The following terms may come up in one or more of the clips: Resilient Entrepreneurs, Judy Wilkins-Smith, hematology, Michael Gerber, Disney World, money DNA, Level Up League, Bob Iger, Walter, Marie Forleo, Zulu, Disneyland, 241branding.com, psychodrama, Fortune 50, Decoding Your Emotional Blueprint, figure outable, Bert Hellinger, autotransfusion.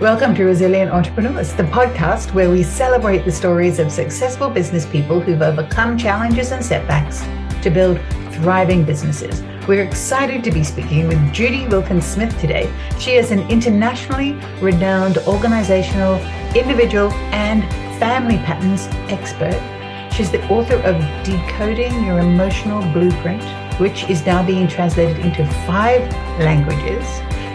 Welcome to Resilient Entrepreneurs, the podcast where we celebrate the stories of successful business people who've overcome challenges and setbacks to build thriving businesses. We're excited to be speaking with Judy Wilkins-Smith today. She is an internationally renowned organizational, individual, and family patterns expert. She's the author of Decoding Your Emotional Blueprint, which is now being translated into 5 languages.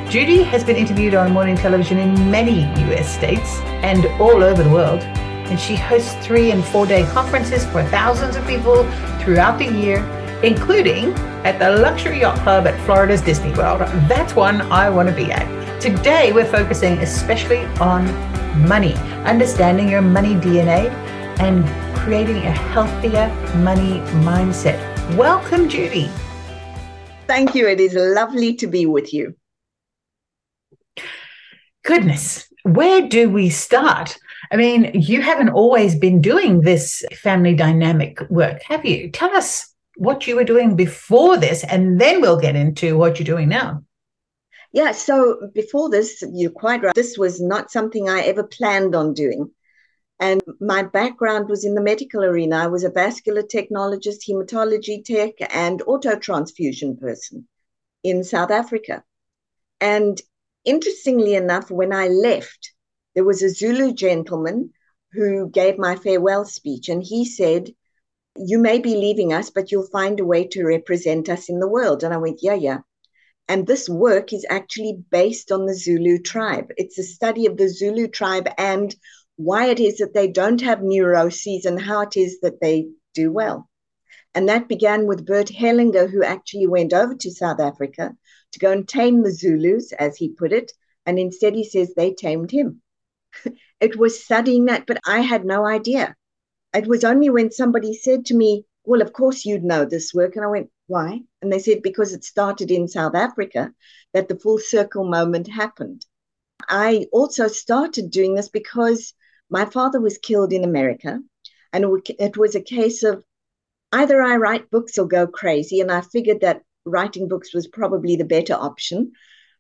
Judy has been interviewed on morning television in many US states and all over the world. And she hosts 3- and 4-day conferences for thousands of people throughout the year, including at the Luxury Yacht Club at Florida's Disney World. That's one I want to be at. Today, we're focusing especially on money, understanding your money DNA, and creating a healthier money mindset. Welcome, Judy. Thank you. It is lovely to be with you. Goodness, where do we start? I mean, you haven't always been doing this family dynamic work, have you? Tell us what you were doing before this, and then we'll get into what you're doing now. Yeah, so before this, you're quite right. This was not something I ever planned on doing. And my background was in the medical arena. I was a vascular technologist, hematology tech, and autotransfusion person in South Africa. And interestingly enough, when I left, there was a Zulu gentleman who gave my farewell speech, and he said, "You may be leaving us, but you'll find a way to represent us in the world." And I went, yeah. And this work is actually based on the Zulu tribe. It's a study of the Zulu tribe and why it is that they don't have neuroses and how it is that they do well. And that began with Bert Hellinger, who actually went over to South Africa to go and tame the Zulus, as he put it. And instead he says they tamed him. It was studying that, but I had no idea. It was only when somebody said to me, "Well, of course you'd know this work." And I went, "Why?" And they said, "Because it started in South Africa, that the full circle moment happened." I also started doing this because my father was killed in America, and it was a case of either I write books or go crazy, and I figured that writing books was probably the better option.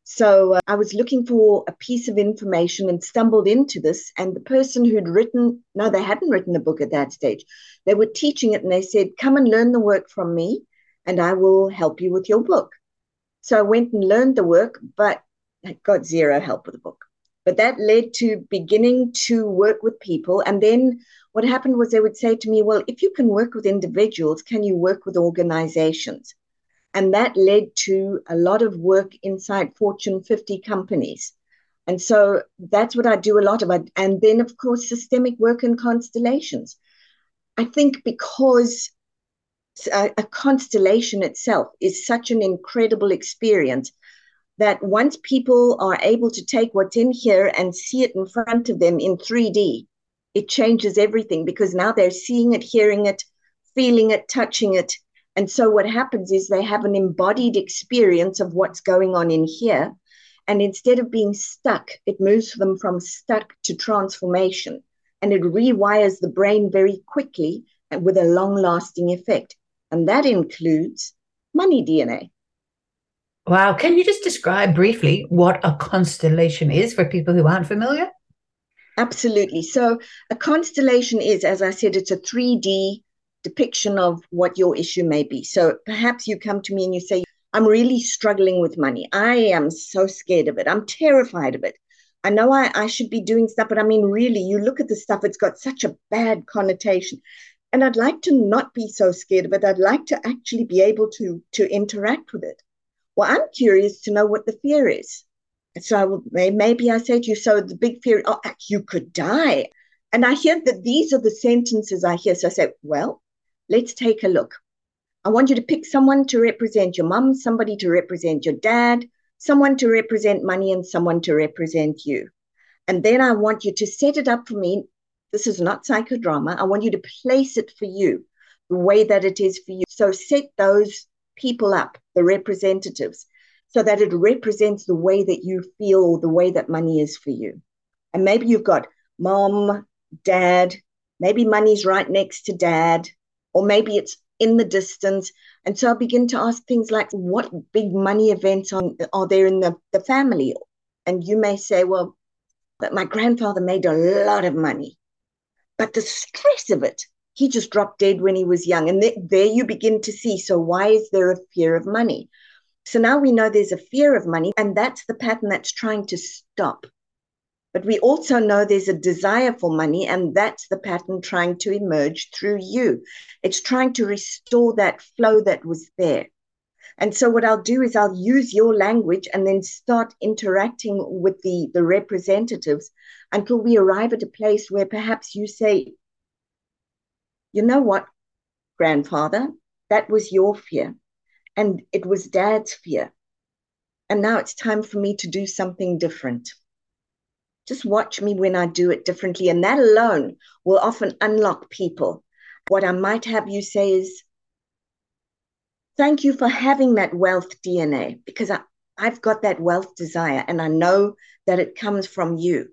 So I was looking for a piece of information and stumbled into this, and the person who'd written, no, they hadn't written a book at that stage. They were teaching it, and they said, "Come and learn the work from me, and I will help you with your book." So I went and learned the work, but I got zero help with the book. But that led to beginning to work with people. And then what happened was they would say to me, "Well, if you can work with individuals, can you work with organizations?" And that led to a lot of work inside Fortune 50 companies. And so that's what I do a lot of. And then, of course, systemic work and constellations. I think because a constellation itself is such an incredible experience that once people are able to take what's in here and see it in front of them in 3D, it changes everything, because now they're seeing it, hearing it, feeling it, touching it. And so what happens is they have an embodied experience of what's going on in here. And instead of being stuck, it moves them from stuck to transformation. And it rewires the brain very quickly and with a long-lasting effect. And that includes money DNA. Wow. Can you just describe briefly what a constellation is for people who aren't familiar? Absolutely. So a constellation is, as I said, it's a 3D depiction of what your issue may be. So perhaps you come to me and you say, "I'm really struggling with money. I am so scared of it. I'm terrified of it. I know I should be doing stuff, but I mean, really, you look at the stuff, it's got such a bad connotation. And I'd like to not be so scared of it. I'd like to actually be able to interact with it. Well, I'm curious to know what the fear is." So maybe I say to you, "So the big fear, oh, you could die." And I hear that these are the sentences I hear. So I say, "Well, let's take a look. I want you to pick someone to represent your mum, somebody to represent your dad, someone to represent money, and someone to represent you. And then I want you to set it up for me. This is not psychodrama. I want you to place it for you the way that it is for you. So set those people up, the representatives, so that it represents the way that you feel or the way that money is for you. And maybe you've got mom, dad, maybe money's right next to dad, or maybe it's in the distance." And so I begin to ask things like, "What big money events are there in the family?" And you may say, "Well, But my grandfather made a lot of money. But the stress of it, he just dropped dead when he was young. And there you begin to see, so why is there a fear of money? So now we know there's a fear of money, and that's the pattern that's trying to stop. But we also know there's a desire for money, and that's the pattern trying to emerge through you. It's trying to restore that flow that was there. And so what I'll do is I'll use your language and then start interacting with the representatives until we arrive at a place where perhaps you say, you know what, grandfather, that was your fear, and it was dad's fear. And now it's time for me to do something different. Just watch me when I do it differently. And that alone will often unlock people. What I might have you say is, thank you for having that wealth DNA, because I've got that wealth desire and I know that it comes from you.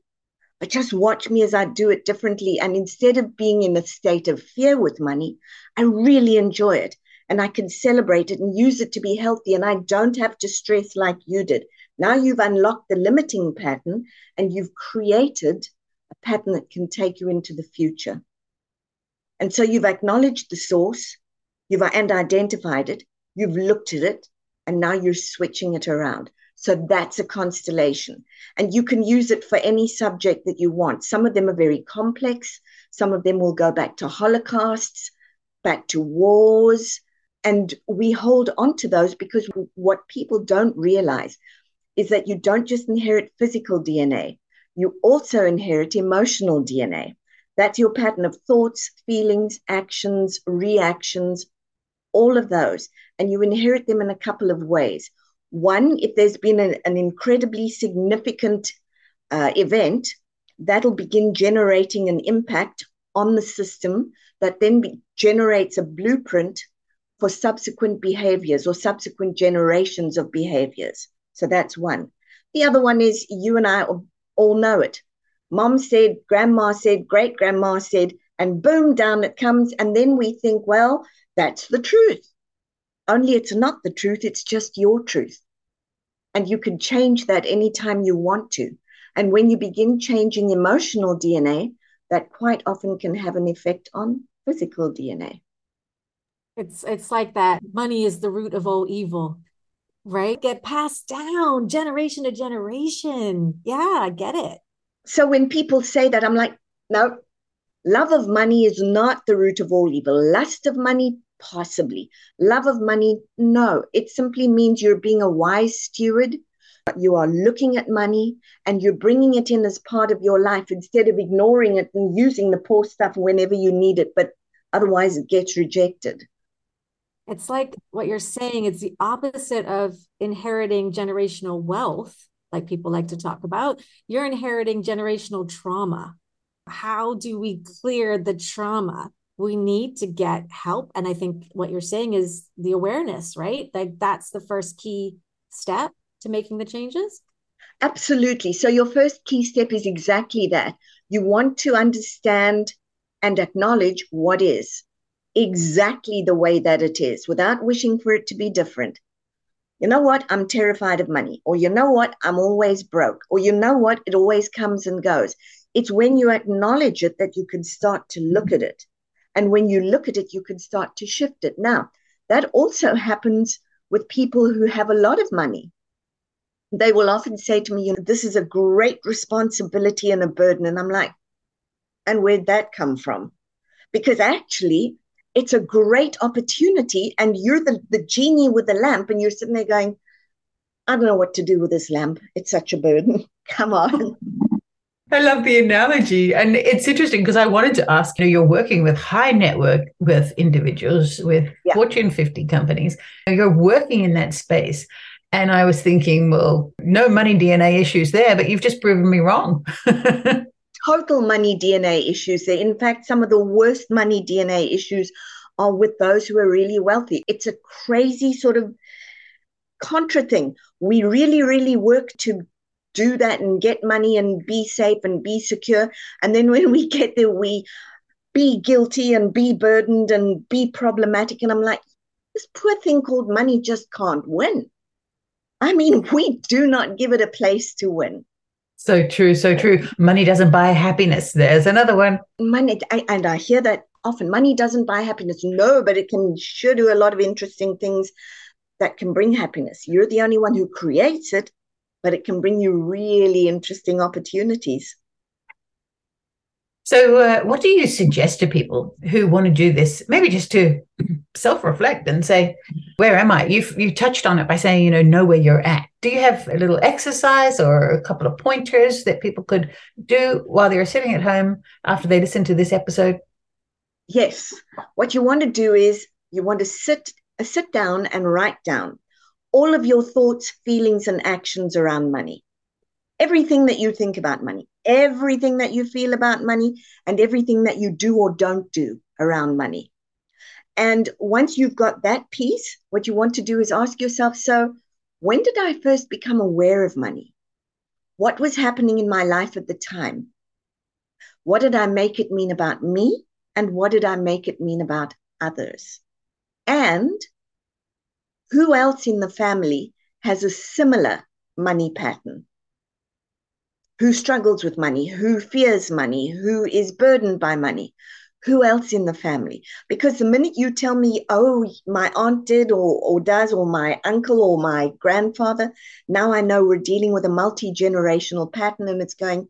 But just watch me as I do it differently. And instead of being in a state of fear with money, I really enjoy it and I can celebrate it and use it to be healthy. And I don't have to stress like you did. Now you've unlocked the limiting pattern and you've created a pattern that can take you into the future. And so you've acknowledged the source, and identified it. You've looked at it, and now you're switching it around. So that's a constellation. And you can use it for any subject that you want. Some of them are very complex. Some of them will go back to holocausts, back to wars. And we hold on to those because what people don't realize is that you don't just inherit physical DNA. You also inherit emotional DNA. That's your pattern of thoughts, feelings, actions, reactions, all of those, and you inherit them in a couple of ways. One, if there's been an incredibly significant event, that'll begin generating an impact on the system that then generates a blueprint for subsequent behaviors or subsequent generations of behaviors. So that's one. The other one is you and I all know it. Mom said, grandma said, great grandma said, and boom, down it comes. And then we think, well, that's the truth. Only it's not the truth, it's just your truth. And you can change that anytime you want to. And when you begin changing emotional DNA, that quite often can have an effect on physical DNA. It's like that money is the root of all evil, right? Get passed down generation to generation. Yeah, I get it. So when people say that, I'm like, no, love of money is not the root of all evil. Lust of money, possibly. Love of money, no. It simply means you're being a wise steward. You are looking at money and you're bringing it in as part of your life instead of ignoring it and using the poor stuff whenever you need it. But otherwise it gets rejected. It's like what you're saying. It's the opposite of inheriting generational wealth, like people like to talk about. You're inheriting generational trauma. How do we clear the trauma? We need to get help. And I think what you're saying is the awareness, right? Like that's the first key step to making the changes. Absolutely. So your first key step is exactly that. You want to understand and acknowledge what is exactly the way that it is without wishing for it to be different. You know what? I'm terrified of money. Or you know what? I'm always broke. Or you know what? It always comes and goes. It's when you acknowledge it that you can start to look at it. And when you look at it, you can start to shift it. Now, that also happens with people who have a lot of money. They will often say to me, you know, this is a great responsibility and a burden. And I'm like, and where'd that come from? Because actually, it's a great opportunity and you're the genie with the lamp and you're sitting there going, I don't know what to do with this lamp. It's such a burden. Come on. I love the analogy. And it's interesting because I wanted to ask, you know, you're working with high net worth individuals, with Fortune 50 companies, and you're working in that space. And I was thinking, well, no money DNA issues there, but you've just proven me wrong. Total money DNA issues there. In fact, some of the worst money DNA issues are with those who are really wealthy. It's a crazy sort of contra thing. We really, really work to do that and get money and be safe and be secure. And then when we get there, we be guilty and be burdened and be problematic. And I'm like, this poor thing called money just can't win. I mean, we do not give it a place to win. So true, so true. Money doesn't buy happiness. There's another one. And I hear that often. Money doesn't buy happiness. No, but it can sure do a lot of interesting things that can bring happiness. You're the only one who creates it, but it can bring you really interesting opportunities. So what do you suggest to people who want to do this? Maybe just to self-reflect and say, where am I? You touched on it by saying, you know where you're at. Do you have a little exercise or a couple of pointers that people could do while they're sitting at home after they listen to this episode? Yes. What you want to do is you want to sit down and write down all of your thoughts, feelings, and actions around money. Everything that you think about money, everything that you feel about money, and everything that you do or don't do around money. And once you've got that piece, what you want to do is ask yourself, so when did I first become aware of money? What was happening in my life at the time? What did I make it mean about me? And what did I make it mean about others? And who else in the family has a similar money pattern? Who struggles with money, who fears money, who is burdened by money, who else in the family? Because the minute you tell me, oh, my aunt did or does, or my uncle or my grandfather, now I know we're dealing with a multi-generational pattern and it's going,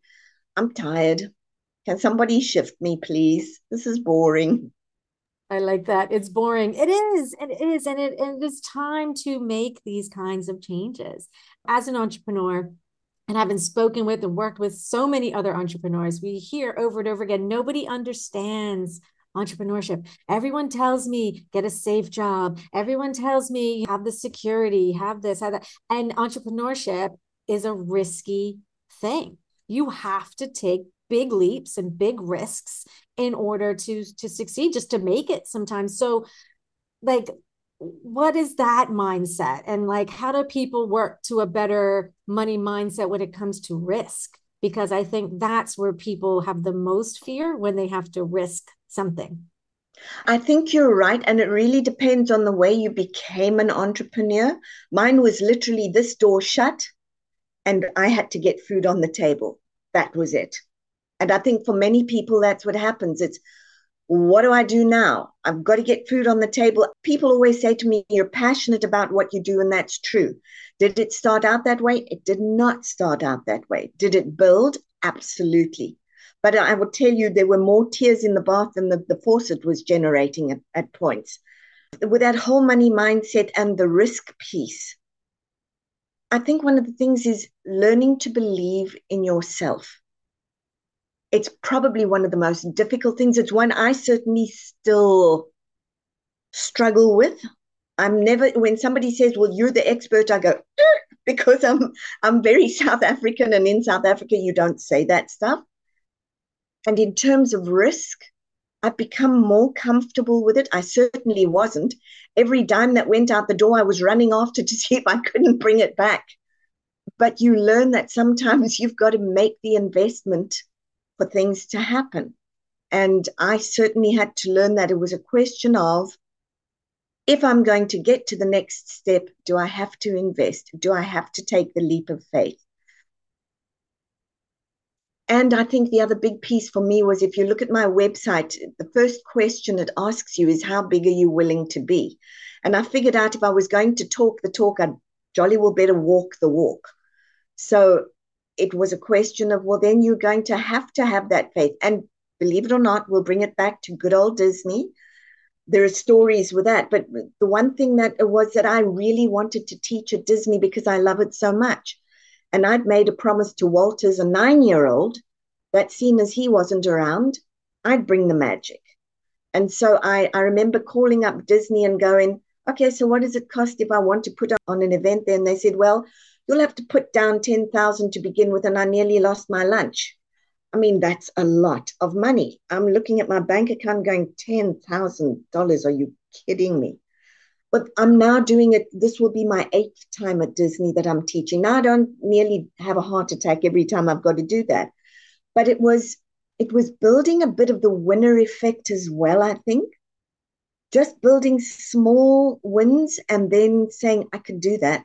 I'm tired. Can somebody shift me, please? This is boring. I like that. It's boring. It is. And it is time to make these kinds of changes. As an entrepreneur, and having spoken with and worked with so many other entrepreneurs, we hear over and over again, nobody understands entrepreneurship. Everyone tells me, get a safe job. Everyone tells me, have the security, have this, have that. And entrepreneurship is a risky thing. You have to take big leaps and big risks in order to succeed, just to make it sometimes. So like, what is that mindset? And like, how do people work to a better money mindset when it comes to risk? Because I think that's where people have the most fear, when they have to risk something. I think you're right. And it really depends on the way you became an entrepreneur. Mine was literally this door shut and I had to get food on the table. That was it. And I think for many people, that's what happens. It's, what do I do now? I've got to get food on the table. People always say to me, you're passionate about what you do, and that's true. Did it start out that way? It did not start out that way. Did it build? Absolutely. But I will tell you, there were more tears in the bath than the faucet was generating at points. With that whole money mindset and the risk piece, I think one of the things is learning to believe in yourself. It's probably one of the most difficult things. It's one I certainly still struggle with. I'm never, when somebody says, well, you're the expert, I go, because I'm very South African, and in South Africa, you don't say that stuff. And in terms of risk, I've become more comfortable with it. I certainly wasn't. Every dime that went out the door, I was running after to see if I couldn't bring it back. But you learn that sometimes you've got to make the investment for things to happen. And I certainly had to learn that it was a question of, if I'm going to get to the next step, do I have to invest? Do I have to take the leap of faith? And I think the other big piece for me was, if you look at my website, the first question it asks you is, how big are you willing to be? And I figured out, if I was going to talk the talk, I'd jolly well better walk the walk. So it was a question of, well, then you're going to have that faith. And believe it or not, we'll bring it back to good old Disney. There are stories with that. But the one thing that it was that I really wanted to teach at Disney, because I love it so much. And I'd made a promise to Walter as a 9-year-old that, seeing as he wasn't around, I'd bring the magic. And so I remember calling up Disney and going, okay, so what does it cost if I want to put on an event there? And they said, well, you'll have to put down $10,000 to begin with, and I nearly lost my lunch. I mean, that's a lot of money. I'm looking at my bank account going, $10,000, are you kidding me? But I'm now doing it. This will be my 8th time at Disney that I'm teaching. Now I don't nearly have a heart attack every time I've got to do that. But it was building a bit of the winner effect as well, I think. Just building small wins and then saying, I can do that.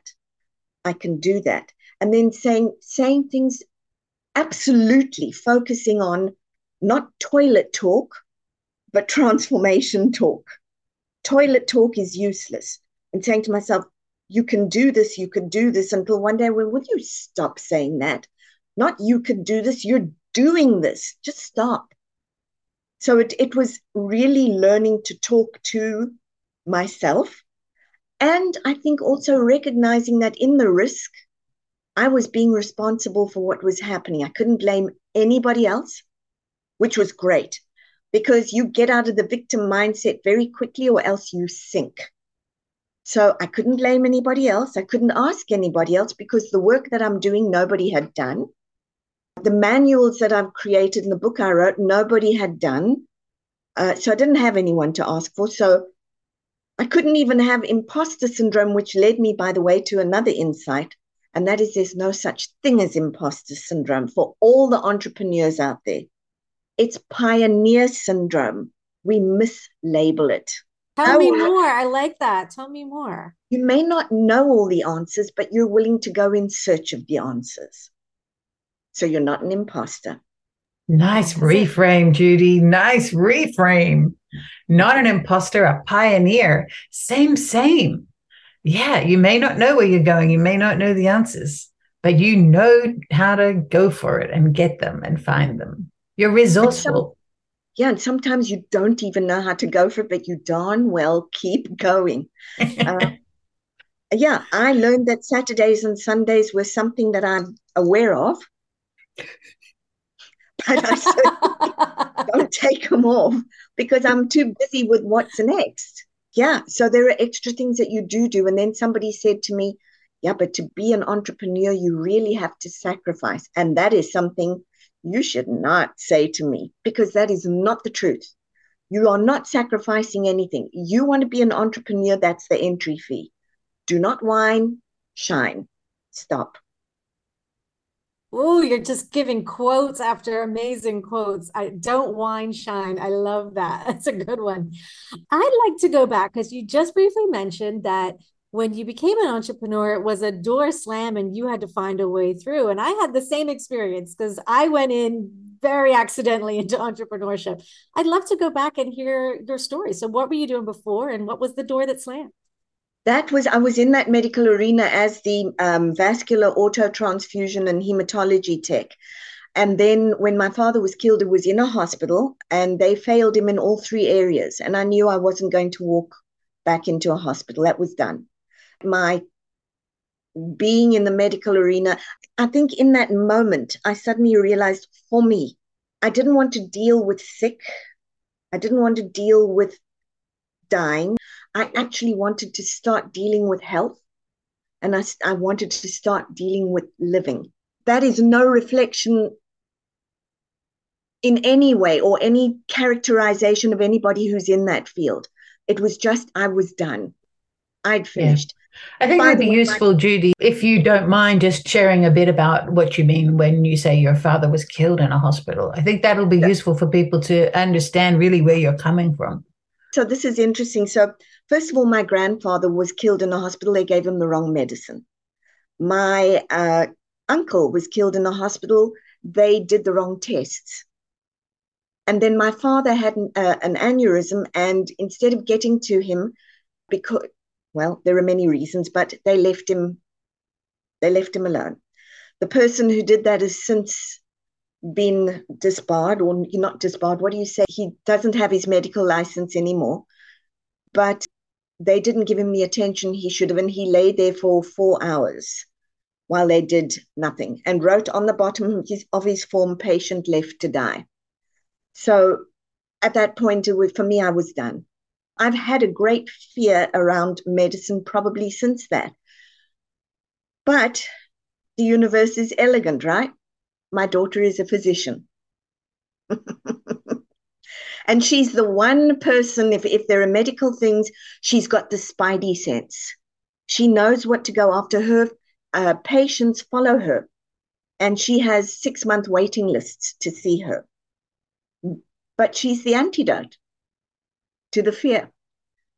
And then saying things absolutely focusing on not toilet talk, but transformation talk. Toilet talk is useless. And saying to myself, you can do this, until one day, well, will you stop saying that? Not you could do this, you're doing this, just stop. So it was really learning to talk to myself. And I think also recognizing that in the risk, I was being responsible for what was happening. I couldn't blame anybody else, which was great, because you get out of the victim mindset very quickly or else you sink. So I couldn't blame anybody else. I couldn't ask anybody else because the work that I'm doing, nobody had done. The manuals that I've created and the book I wrote, nobody had done. So I didn't have anyone to ask for. So I couldn't even have imposter syndrome, which led me, by the way, to another insight. And that is there's no such thing as imposter syndrome for all the entrepreneurs out there. It's pioneer syndrome. We mislabel it. Tell me more. I like that. Tell me more. You may not know all the answers, but you're willing to go in search of the answers. So you're not an imposter. Nice reframe, Judy. Nice reframe. Not an imposter, a pioneer. Same. Yeah, you may not know where you're going. You may not know the answers, but you know how to go for it and get them and find them. You're resourceful. And sometimes you don't even know how to go for it, but you darn well keep going. I learned that Saturdays and Sundays were something that I'm aware of, but I certainly don't take them off because I'm too busy with what's next. Yeah, so there are extra things that you do. And then somebody said to me, yeah, but to be an entrepreneur, you really have to sacrifice. And that is something you should not say to me because that is not the truth. You are not sacrificing anything. You want to be an entrepreneur, that's the entry fee. Do not whine, shine, stop. Oh, you're just giving quotes after amazing quotes. I don't whine, shine. I love that. That's a good one. I'd like to go back because you just briefly mentioned that when you became an entrepreneur, it was a door slam and you had to find a way through. And I had the same experience because I went in very accidentally into entrepreneurship. I'd love to go back and hear your story. So what were you doing before and what was the door that slammed? I was in that medical arena as the vascular auto transfusion and hematology tech. And then when my father was killed, it was in a hospital and they failed him in all three areas. And I knew I wasn't going to walk back into a hospital. That was done. My being in the medical arena, I think in that moment, I suddenly realized for me, I didn't want to deal with sick. I didn't want to deal with dying. I actually wanted to start dealing with health and I wanted to start dealing with living. That is no reflection in any way or any characterization of anybody who's in that field. It was just I was done. I'd finished. Yeah. I think it would be useful, Judy, if you don't mind just sharing a bit about what you mean when you say your father was killed in a hospital. I think that'll be useful for people to understand really where you're coming from. So this is interesting. So first of all, my grandfather was killed in a hospital. They gave him the wrong medicine. My uncle was killed in a hospital. They did the wrong tests. And then my father had an aneurysm. And instead of getting to him, because, well, there are many reasons, but they left him alone. The person who did that has since been disbarred, or not disbarred, what do you say? He doesn't have his medical license anymore, but they didn't give him the attention he should have, and he lay there for 4 hours while they did nothing and wrote on the bottom of his form, patient left to die. So at that point, for me, I was done. I've had a great fear around medicine probably since that. But the universe is elegant, right? My daughter is a physician. And she's the one person, if there are medical things, she's got the spidey sense. She knows what to go after. Her patients follow her. And she has 6-month waiting lists to see her. But she's the antidote to the fear.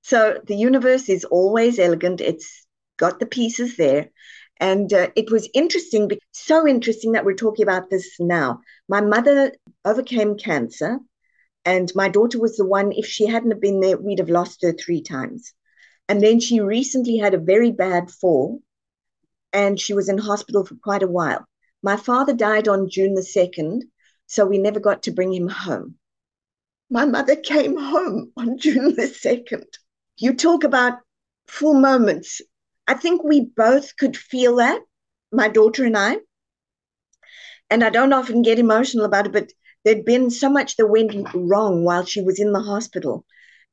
So the universe is always elegant. It's got the pieces there. And it was interesting, so interesting that we're talking about this now. My mother overcame cancer, and my daughter was the one, if she hadn't have been there, we'd have lost her 3 times. And then she recently had a very bad fall, and she was in hospital for quite a while. My father died on June the 2nd, so we never got to bring him home. My mother came home on June the 2nd. You talk about full moments. I think we both could feel that, my daughter and I. And I don't often get emotional about it, but there'd been so much that went wrong while she was in the hospital.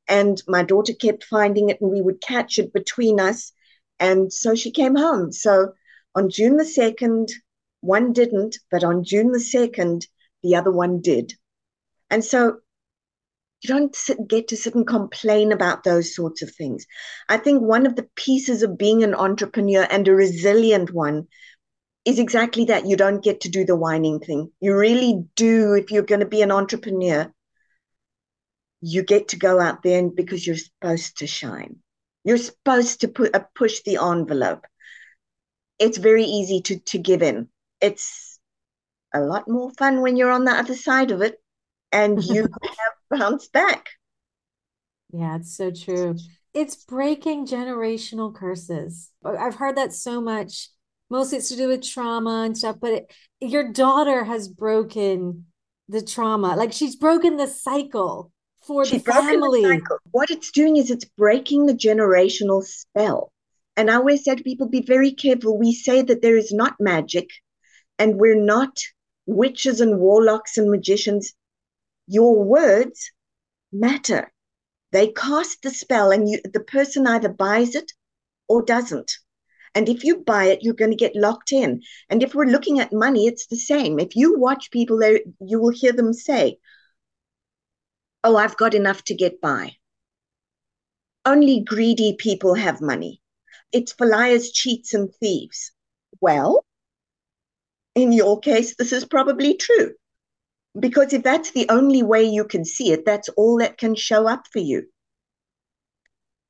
And my daughter kept finding it, and we would catch it between us. And so she came home. So on June the 2nd, one didn't, but on June the 2nd, the other one did. And so you don't get to sit and complain about those sorts of things. I think one of the pieces of being an entrepreneur, and a resilient one, is exactly that. You don't get to do the whining thing. You really do, if you're going to be an entrepreneur, you get to go out there, and because you're supposed to shine. You're supposed to push the envelope. It's very easy to give in. It's a lot more fun when you're on the other side of it, and you have bounced back. Yeah, it's so true. It's breaking generational curses. I've heard that so much. Mostly it's to do with trauma and stuff, but your daughter has broken the trauma. Like, she's broken the cycle for the family. The cycle. What it's doing is it's breaking the generational spell. And I always say to people, be very careful. We say that there is not magic, and we're not witches and warlocks and magicians. Your words matter. They cast the spell, and the person either buys it or doesn't. And if you buy it, you're going to get locked in. And if we're looking at money, it's the same. If you watch people, you will hear them say, oh, I've got enough to get by. Only greedy people have money. It's for liars, cheats, and thieves. Well, in your case, this is probably true. Because if that's the only way you can see it, that's all that can show up for you.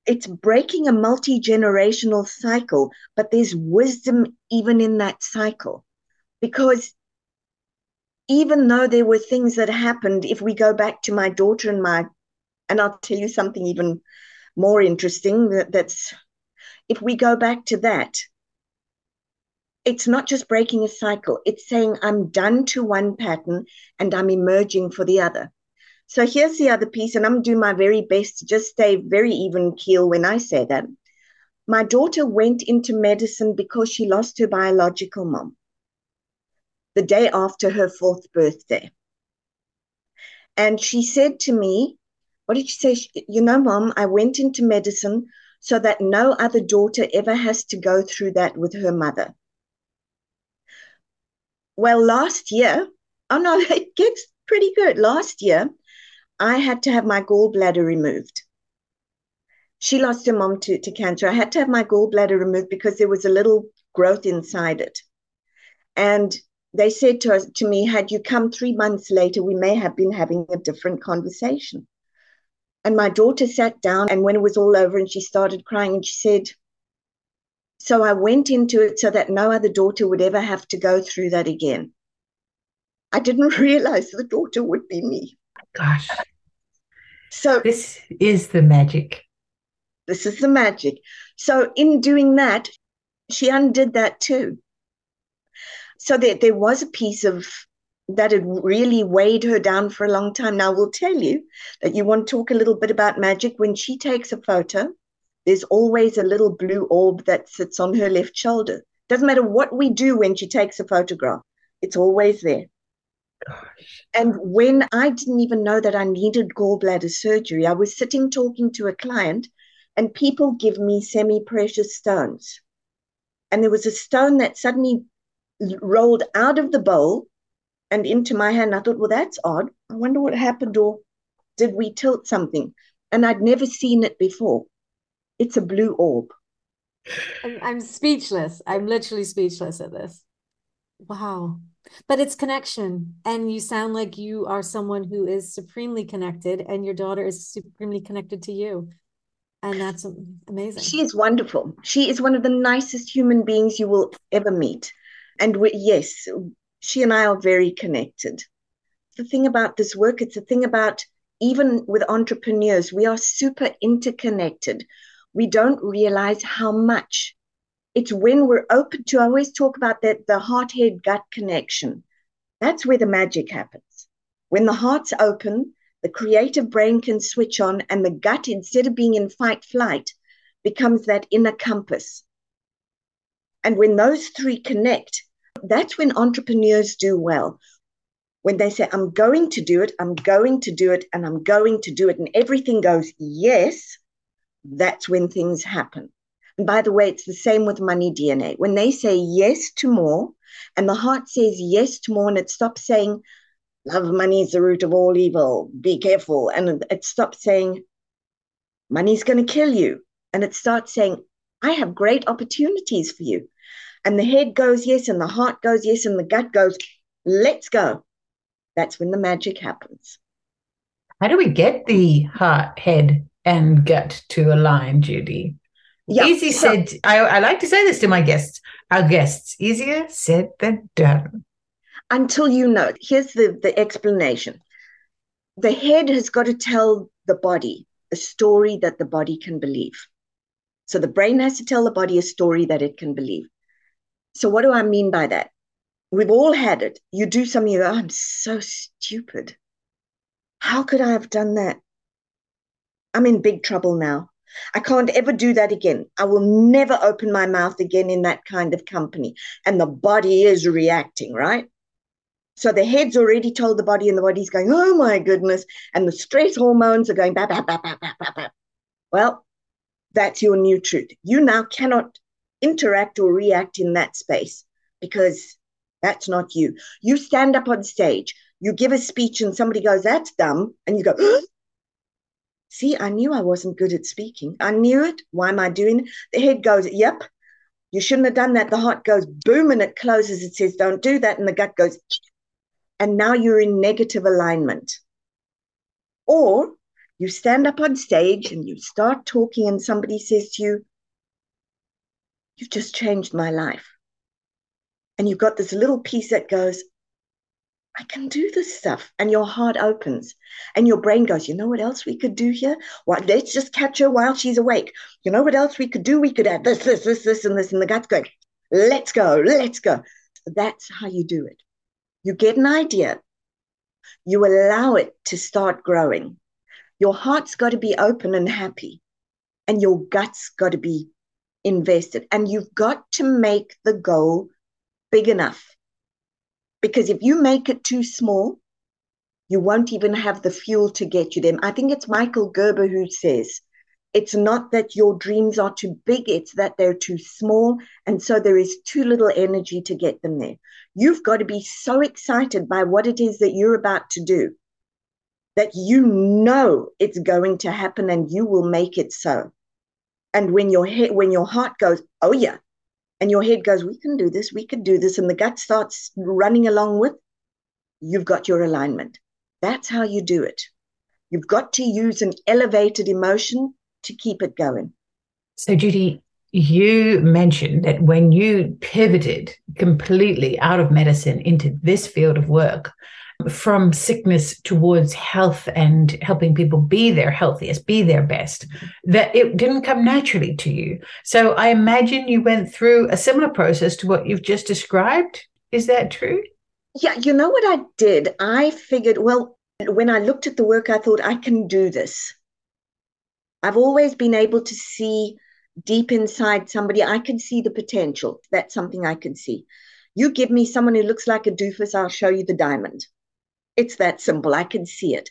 It's breaking a multi-generational cycle, but there's wisdom even in that cycle. Because even though there were things that happened, if we go back to my daughter and and I'll tell you something even more interesting, if we go back to that, it's not just breaking a cycle. It's saying I'm done to one pattern and I'm emerging for the other. So here's the other piece, and I'm doing my very best to just stay very even keel when I say that. My daughter went into medicine because she lost her biological mom the day after her 4th birthday. And she said to me, what did she say? You know, Mom, I went into medicine so that no other daughter ever has to go through that with her mother. Well, last year, oh no, it gets pretty good. Last year, I had to have my gallbladder removed. She lost her mom to cancer. I had to have my gallbladder removed because there was a little growth inside it. And they said to me, had you come 3 months later, we may have been having a different conversation. And my daughter sat down, and when it was all over, and she started crying, and she said, so I went into it so that no other daughter would ever have to go through that again. I didn't realize the daughter would be me. Gosh. So this is the magic. This is the magic. So in doing that, she undid that too. So there was a piece of that had really weighed her down for a long time. Now, we'll tell you that you want to talk a little bit about magic. When she takes a photo, there's always a little blue orb that sits on her left shoulder. Doesn't matter what we do when she takes a photograph. It's always there. Gosh. And when I didn't even know that I needed gallbladder surgery, I was sitting talking to a client, and people give me semi-precious stones. And there was a stone that suddenly rolled out of the bowl and into my hand. I thought, well, that's odd. I wonder what happened, or did we tilt something? And I'd never seen it before. It's a blue orb. I'm speechless. I'm literally speechless at this. Wow. But it's connection. And you sound like you are someone who is supremely connected, and your daughter is supremely connected to you. And that's amazing. She is wonderful. She is one of the nicest human beings you will ever meet. And yes, she and I are very connected. The thing about this work, it's the thing about even with entrepreneurs, we are super interconnected. We don't realize how much. It's when we're open to, I always talk about that, the heart, head, gut connection. That's where the magic happens. When the heart's open, the creative brain can switch on, and the gut, instead of being in fight flight, becomes that inner compass. And when those three connect, that's when entrepreneurs do well. When they say, I'm going to do it, I'm going to do it, and I'm going to do it, and everything goes, yes, that's when things happen. And by the way, it's the same with money DNA. When they say yes to more, and the heart says yes to more, and it stops saying, love money is the root of all evil, be careful. And it stops saying, money's going to kill you. And it starts saying, I have great opportunities for you. And the head goes yes, and the heart goes yes, and the gut goes, let's go. That's when the magic happens. How do we get the heart, head, and gut to align, Judy? Yeah. Easy said. I like to say this to my guests, our guests. Easier said than done. Until you know it. Here's the explanation. The head has got to tell the body a story that the body can believe. So the brain has to tell the body a story that it can believe. So what do I mean by that? We've all had it. You do something, you go, I'm so stupid. How could I have done that? I'm in big trouble now. I can't ever do that again. I will never open my mouth again in that kind of company. And the body is reacting, right? So the head's already told the body, and the body's going, oh my goodness. And the stress hormones are going, bah, bah, bah, bah, bah, bah, bah. Well, that's your new truth. You now cannot interact or react in that space because that's not you. You stand up on stage, you give a speech, and somebody goes, that's dumb. And you go, oh, see, I knew I wasn't good at speaking. I knew it. Why am I doing it? The head goes, yep, you shouldn't have done that. The heart goes, boom, and it closes. It says, don't do that. And the gut goes, and now you're in negative alignment. Or you stand up on stage and you start talking, and somebody says to you, you've just changed my life. And you've got this little piece that goes, I can do this stuff. And your heart opens and your brain goes, you know what else we could do here? Well, let's just catch her while she's awake. You know what else we could do? We could add this, this, this, this, and this. And the gut's going, let's go, let's go. That's how you do it. You get an idea. You allow it to start growing. Your heart's got to be open and happy. And your gut's got to be invested. And you've got to make the goal big enough, because if you make it too small, you won't even have the fuel to get you there. I think it's Michael Gerber who says, it's not that your dreams are too big, it's that they're too small, and so there is too little energy to get them there. You've got to be so excited by what it is that you're about to do that you know it's going to happen and you will make it so. And when your heart goes, oh yeah, and your head goes, we can do this, we can do this, and the gut starts running along with, you've got your alignment. That's how you do it. You've got to use an elevated emotion to keep it going. So, Judy, you mentioned that when you pivoted completely out of medicine into this field of work, from sickness towards health and helping people be their healthiest, be their best, that it didn't come naturally to you. So I imagine you went through a similar process to what you've just described. Is that true? Yeah, you know what I did? I figured, well, when I looked at the work, I thought, I can do this. I've always been able to see deep inside somebody. I can see the potential. That's something I can see. You give me someone who looks like a doofus, I'll show you the diamond. It's that simple. I can see it.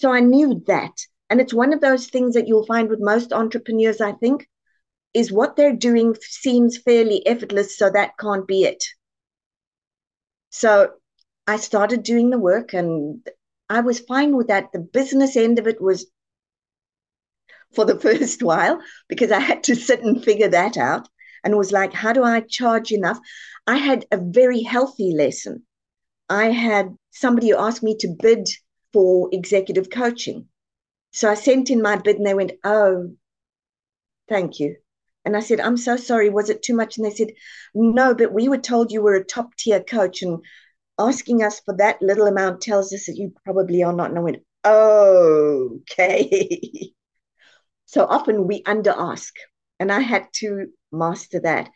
So I knew that. And it's one of those things that you'll find with most entrepreneurs, I think, is what they're doing seems fairly effortless, so that can't be it. So I started doing the work and I was fine with that. The business end of it was for the first while, because I had to sit and figure that out. And it was like, how do I charge enough? I had a very healthy lesson. I had somebody who asked me to bid for executive coaching. So I sent in my bid and they went, oh, thank you. And I said, I'm so sorry, was it too much? And they said, no, but we were told you were a top tier coach, and asking us for that little amount tells us that you probably are not. And I went, okay. So often we under ask, and I had to master that.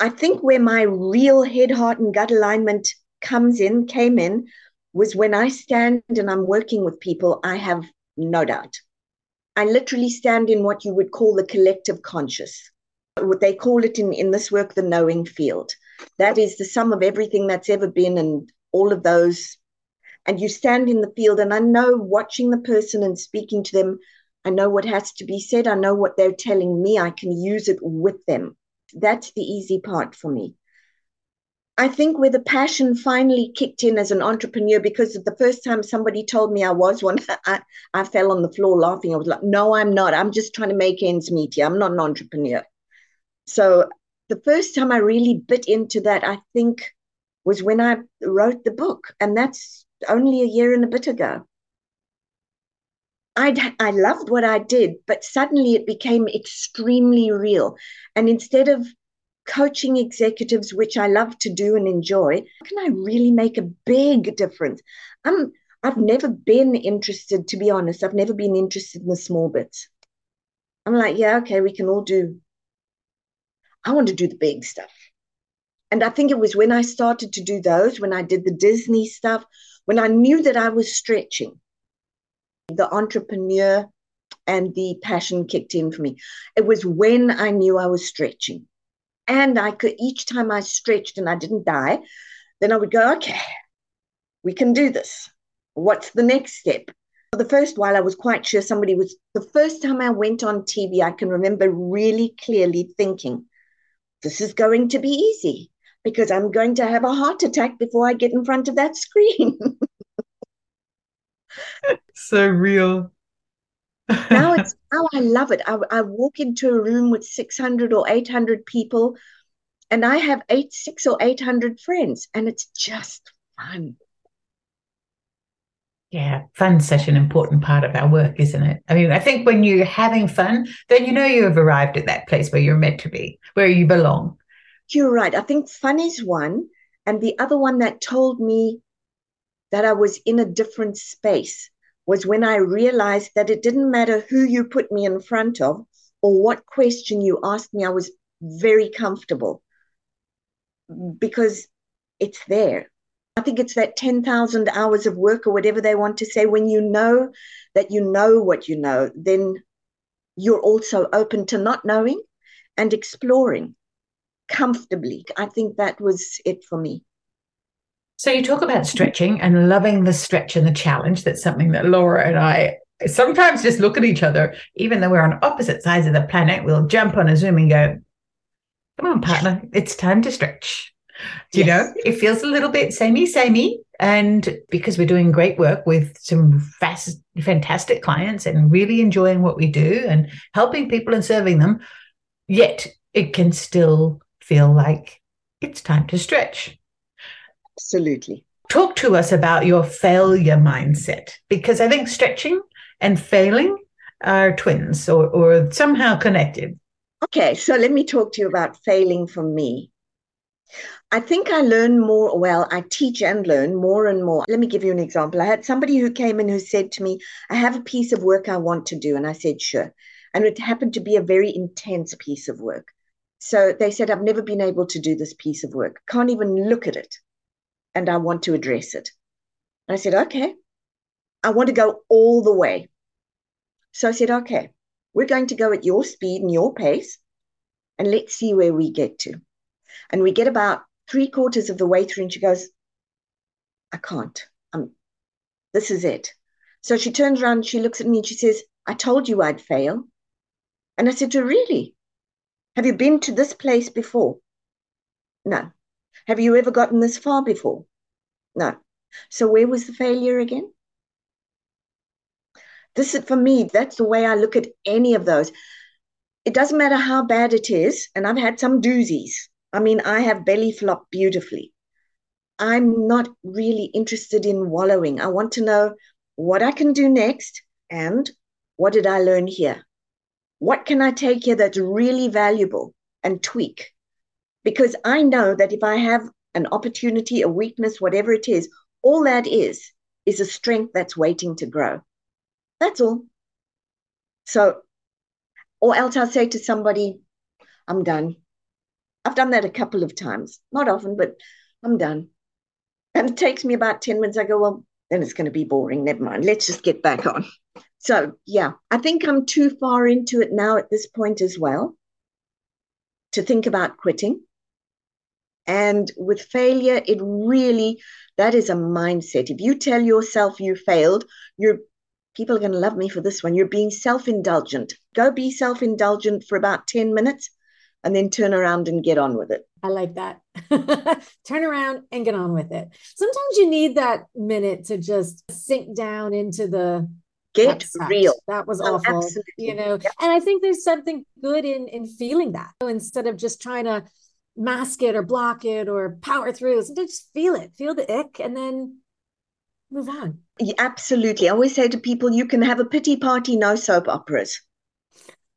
I think where my real head, heart, and gut alignment came in, was when I stand and I'm working with people, I have no doubt. I literally stand in what you would call the collective conscious. What they call it in this work, the knowing field. That is the sum of everything that's ever been and all of those. And you stand in the field, and I know, watching the person and speaking to them, I know what has to be said. I know what they're telling me. I can use it with them. That's the easy part for me. I think where the passion finally kicked in as an entrepreneur, because the first time somebody told me I was one, I fell on the floor laughing. I was like, no, I'm not. I'm just trying to make ends meet here. I'm not an entrepreneur. So the first time I really bit into that, I think, was when I wrote the book. And that's only a year and a bit ago. I loved what I did, but suddenly it became extremely real. And instead of coaching executives, which I love to do and enjoy, how can I really make a big difference? I've never been interested, to be honest. I've never been interested in the small bits. I'm like, yeah, okay, we can all do. I want to do the big stuff. And I think it was when I started to do those, when I did the Disney stuff, when I knew that I was stretching, the entrepreneur and the passion kicked in for me. It was when I knew I was stretching. And I could, each time I stretched and I didn't die, then I would go, okay, we can do this. What's the next step? For the first while, I was quite sure somebody was, the first time I went on TV, I can remember really clearly thinking, this is going to be easy because I'm going to have a heart attack before I get in front of that screen. So real. Now it's how I love it. I walk into a room with 600 or 800 people, and I have 600 or 800 friends, and it's just fun. Yeah, fun's such an important part of our work, isn't it? I mean, I think when you're having fun, then you know you have arrived at that place where you're meant to be, where you belong. You're right. I think fun is one, and the other one that told me that I was in a different space was when I realized that it didn't matter who you put me in front of or what question you asked me, I was very comfortable because it's there. I think it's that 10,000 hours of work or whatever they want to say. When you know that you know what you know, then you're also open to not knowing and exploring comfortably. I think that was it for me. So you talk about stretching and loving the stretch and the challenge. That's something that Laura and I sometimes just look at each other, even though we're on opposite sides of the planet, we'll jump on a Zoom and go, come on, partner, it's time to stretch. You know, it feels a little bit samey. And because we're doing great work with some fantastic clients and really enjoying what we do and helping people and serving them, yet it can still feel like it's time to stretch. Absolutely. Talk to us about your failure mindset, because I think stretching and failing are twins or somehow connected. Okay, so let me talk to you about failing for me. I think I learn more, well, I teach and learn more and more. Let me give you an example. I had somebody who came in who said to me, I have a piece of work I want to do. And I said, sure. And it happened to be a very intense piece of work. So they said, I've never been able to do this piece of work. Can't even look at it. And I want to address it. And I said, okay, I want to go all the way. So I said, okay, we're going to go at your speed and your pace, and let's see where we get to. And we get about 3/4 of the way through, and she goes, I can't. This is it. So she turns around, she looks at me, and she says, I told you I'd fail. And I said to her, really? Have you been to this place before? No. Have you ever gotten this far before? No. So where was the failure again? This is, for me, that's the way I look at any of those. It doesn't matter how bad it is, and I've had some doozies. I mean, I have belly flopped beautifully. I'm not really interested in wallowing. I want to know what I can do next and what did I learn here? what can I take here that's really valuable and tweak? Because I know that if I have an opportunity, a weakness, whatever it is, all that is a strength that's waiting to grow. That's all. So, or else I'll say to somebody, I'm done. I've done that a couple of times, not often, but I'm done. And it takes me about 10 minutes. I go, well, then it's going to be boring. Never mind. Let's just get back on. So, yeah, I think I'm too far into it now at this point as well to think about quitting. And with failure, it really, that is a mindset. If you tell yourself you failed, people are going to love me for this one. You're being self-indulgent. Go be self-indulgent for about 10 minutes and then turn around and get on with it. I like that. Turn around and get on with it. Sometimes you need that minute to just sink down into the... Get real. That was awful. Absolutely. You know, yeah. And I think there's something good in feeling that instead of just trying to mask it or block it or power through. Sometimes just feel it, feel the ick, and then move on. Yeah, absolutely. I always say to people, you can have a pity party, no soap operas.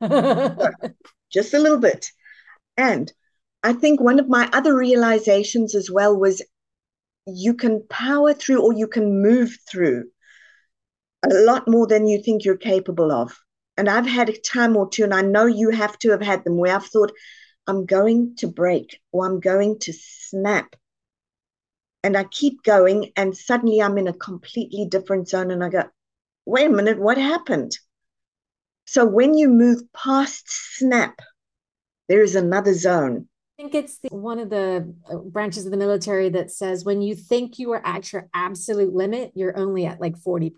Just a little bit. And I think one of my other realizations as well was you can power through or you can move through a lot more than you think you're capable of. And I've had a time or two, and I know you have to have had them, where I've thought, I'm going to break or I'm going to snap. And I keep going and suddenly I'm in a completely different zone and I go, wait a minute, what happened? So when you move past snap, there is another zone. I think it's one of the branches of the military that says when you think you are at your absolute limit, you're only at like 40%.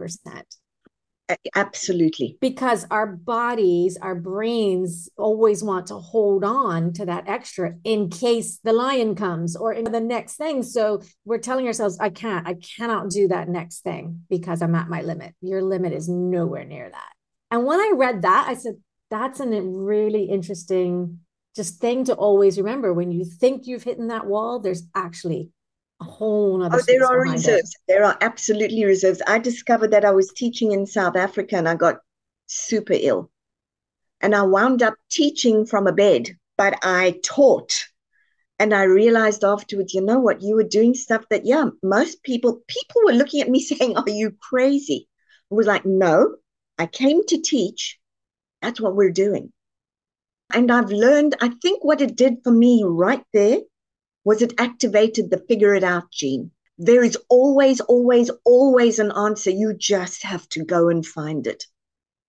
Absolutely. Because our bodies, our brains always want to hold on to that extra in case the lion comes or in the next thing. So we're telling ourselves, I cannot do that next thing because I'm at my limit. Your limit is nowhere near that. And when I read that, I said, that's a really interesting just thing to always remember. When you think you've hit that wall, there's actually a whole other. Oh, there are reserves. There are absolutely reserves. I discovered that I was teaching in South Africa and I got super ill. And I wound up teaching from a bed, but I taught. And I realized afterwards, you know what, you were doing stuff that, yeah, most people were looking at me saying, are you crazy? I was like, no, I came to teach. That's what we're doing. And I've learned, I think what it did for me right there was it activated the figure it out gene. There is always, always, always an answer. You just have to go and find it.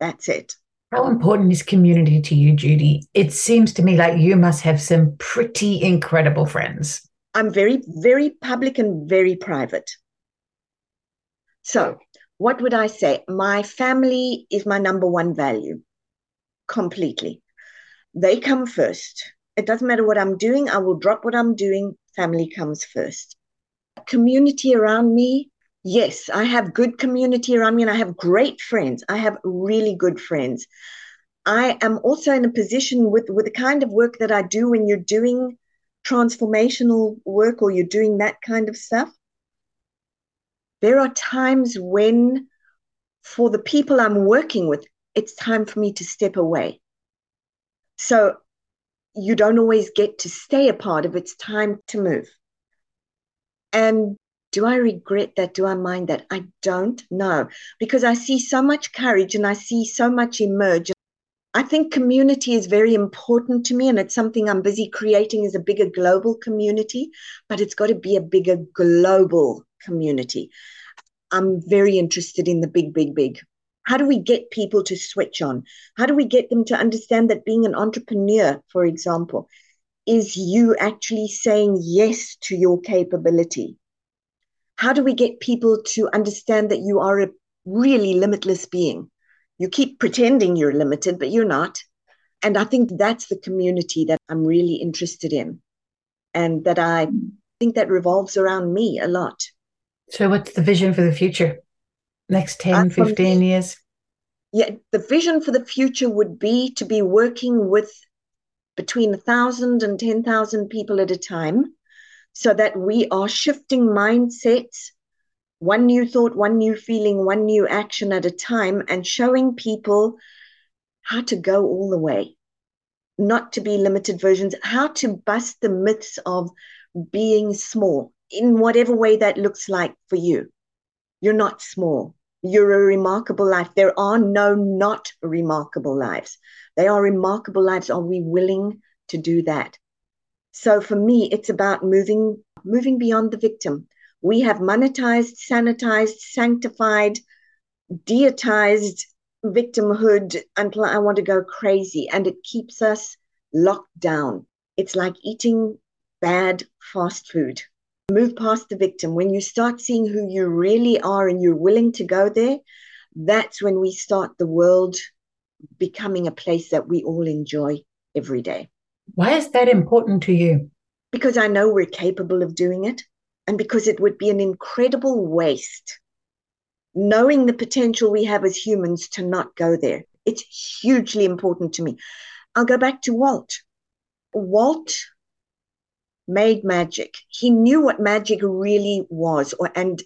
That's it. How important is community to you, Judy? It seems to me like you must have some pretty incredible friends. I'm very, very public and very private. So what would I say? My family is my number one value, completely. They come first. It doesn't matter what I'm doing. I will drop what I'm doing. Family comes first. Community around me. Yes, I have good community around me and I have great friends. I have really good friends. I am also in a position with the kind of work that I do when you're doing transformational work or you're doing that kind of stuff. There are times when for the people I'm working with, it's time for me to step away. So you don't always get to stay a part of it. It's time to move. And do I regret that? Do I mind that? I don't know, because I see so much courage and I see so much emerge. I think community is very important to me, and it's something I'm busy creating as a bigger global community, but it's got to be a bigger global community. I'm very interested in the big, big, big. How do we get people to switch on? How do we get them to understand that being an entrepreneur, for example, is you actually saying yes to your capability? How do we get people to understand that you are a really limitless being? You keep pretending you're limited, but you're not. And I think that's the community that I'm really interested in, and that I think that revolves around me a lot. So what's the vision for the future? Next 10, 15 years? Yeah, the vision for the future would be to be working with between 1,000 and 10,000 people at a time, so that we are shifting mindsets, one new thought, one new feeling, one new action at a time, and showing people how to go all the way, not to be limited versions, how to bust the myths of being small in whatever way that looks like for you. You're not small. You're a remarkable life. There are no not remarkable lives. They are remarkable lives. Are we willing to do that? So for me, it's about moving beyond the victim. We have monetized, sanitized, sanctified, deitized victimhood until I want to go crazy, and it keeps us locked down. It's like eating bad fast food. Move past the victim. When you start seeing who you really are and you're willing to go there, that's when we start the world becoming a place that we all enjoy every day. Why is that important to you? Because I know we're capable of doing it, and because it would be an incredible waste, knowing the potential we have as humans, to not go there. It's hugely important to me. I'll go back to Walt. Walt made magic. He knew what magic really was and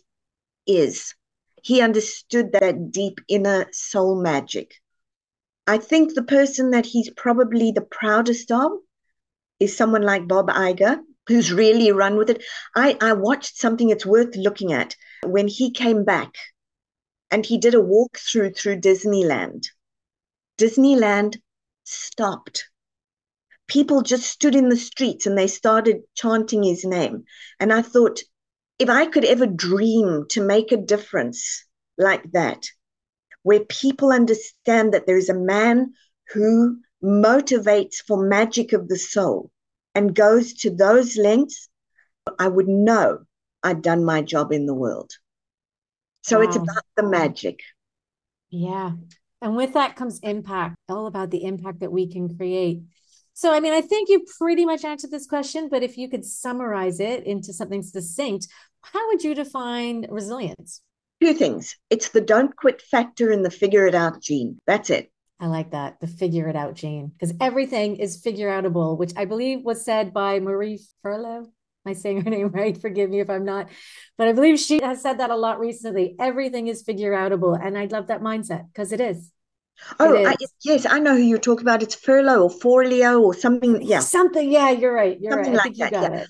is. He understood that deep inner soul magic. I think the person that he's probably the proudest of is someone like Bob Iger, who's really run with it. I watched something that's worth looking at. When he came back and he did a walkthrough through Disneyland, Disneyland stopped. People just stood in the streets and they started chanting his name. And I thought, if I could ever dream to make a difference like that, where people understand that there is a man who motivates for magic of the soul and goes to those lengths, I would know I'd done my job in the world. So wow. It's about the magic. Yeah. And with that comes impact, all about the impact that we can create. So, I mean, I think you pretty much answered this question, but if you could summarize it into something succinct, how would you define resilience? Two things. It's the don't quit factor and the figure it out gene. That's it. I like that, the figure it out gene, because everything is figure outable, which I believe was said by Marie Forleo. Am I saying her name right? Forgive me if I'm not. But I believe she has said that a lot recently. Everything is figure outable. And I love that mindset because it is. Oh, yes, I know who you talk about. It's Furlough or Forleo or something. Yeah, something. Yeah, you're right. You're something right. Like that. Yeah.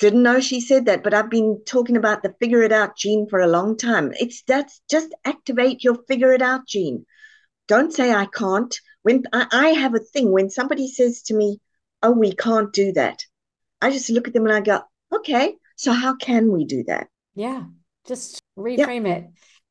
Didn't know she said that, but I've been talking about the figure it out gene for a long time. That's just activate your figure it out gene. Don't say I can't. When I have a thing, when somebody says to me, "Oh, we can't do that," I just look at them and I go, "Okay, so how can we do that?" Yeah, just reframe it.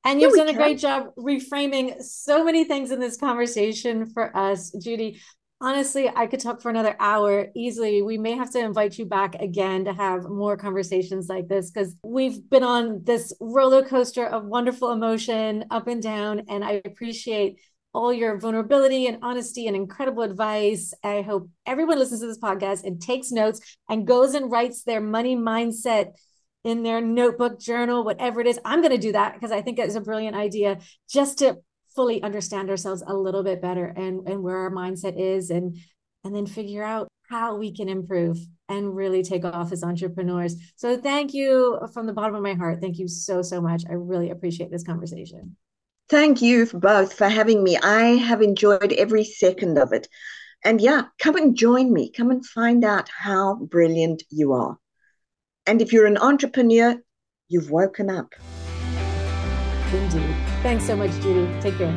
And you've done a great job reframing so many things in this conversation for us, Judy. Honestly, I could talk for another hour easily. We may have to invite you back again to have more conversations like this, because we've been on this roller coaster of wonderful emotion up and down. And I appreciate all your vulnerability and honesty and incredible advice. I hope everyone listens to this podcast and takes notes and goes and writes their money mindset in their notebook, journal, whatever it is. I'm going to do that because I think it's a brilliant idea, just to fully understand ourselves a little bit better and where our mindset is, and then figure out how we can improve and really take off as entrepreneurs. So thank you from the bottom of my heart. Thank you so, so much. I really appreciate this conversation. Thank you both for having me. I have enjoyed every second of it. And yeah, come and join me. Come and find out how brilliant you are. And if you're an entrepreneur, you've woken up. Indeed. Thanks so much, Judy. Take care.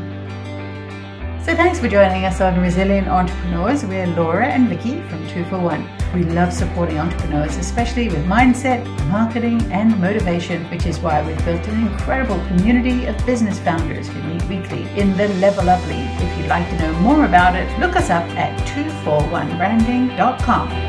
So thanks for joining us on Resilient Entrepreneurs. We're Laura and Vicky from 241. We love supporting entrepreneurs, especially with mindset, marketing, and motivation, which is why we've built an incredible community of business founders who meet weekly in the Level Up League. If you'd like to know more about it, look us up at 241branding.com.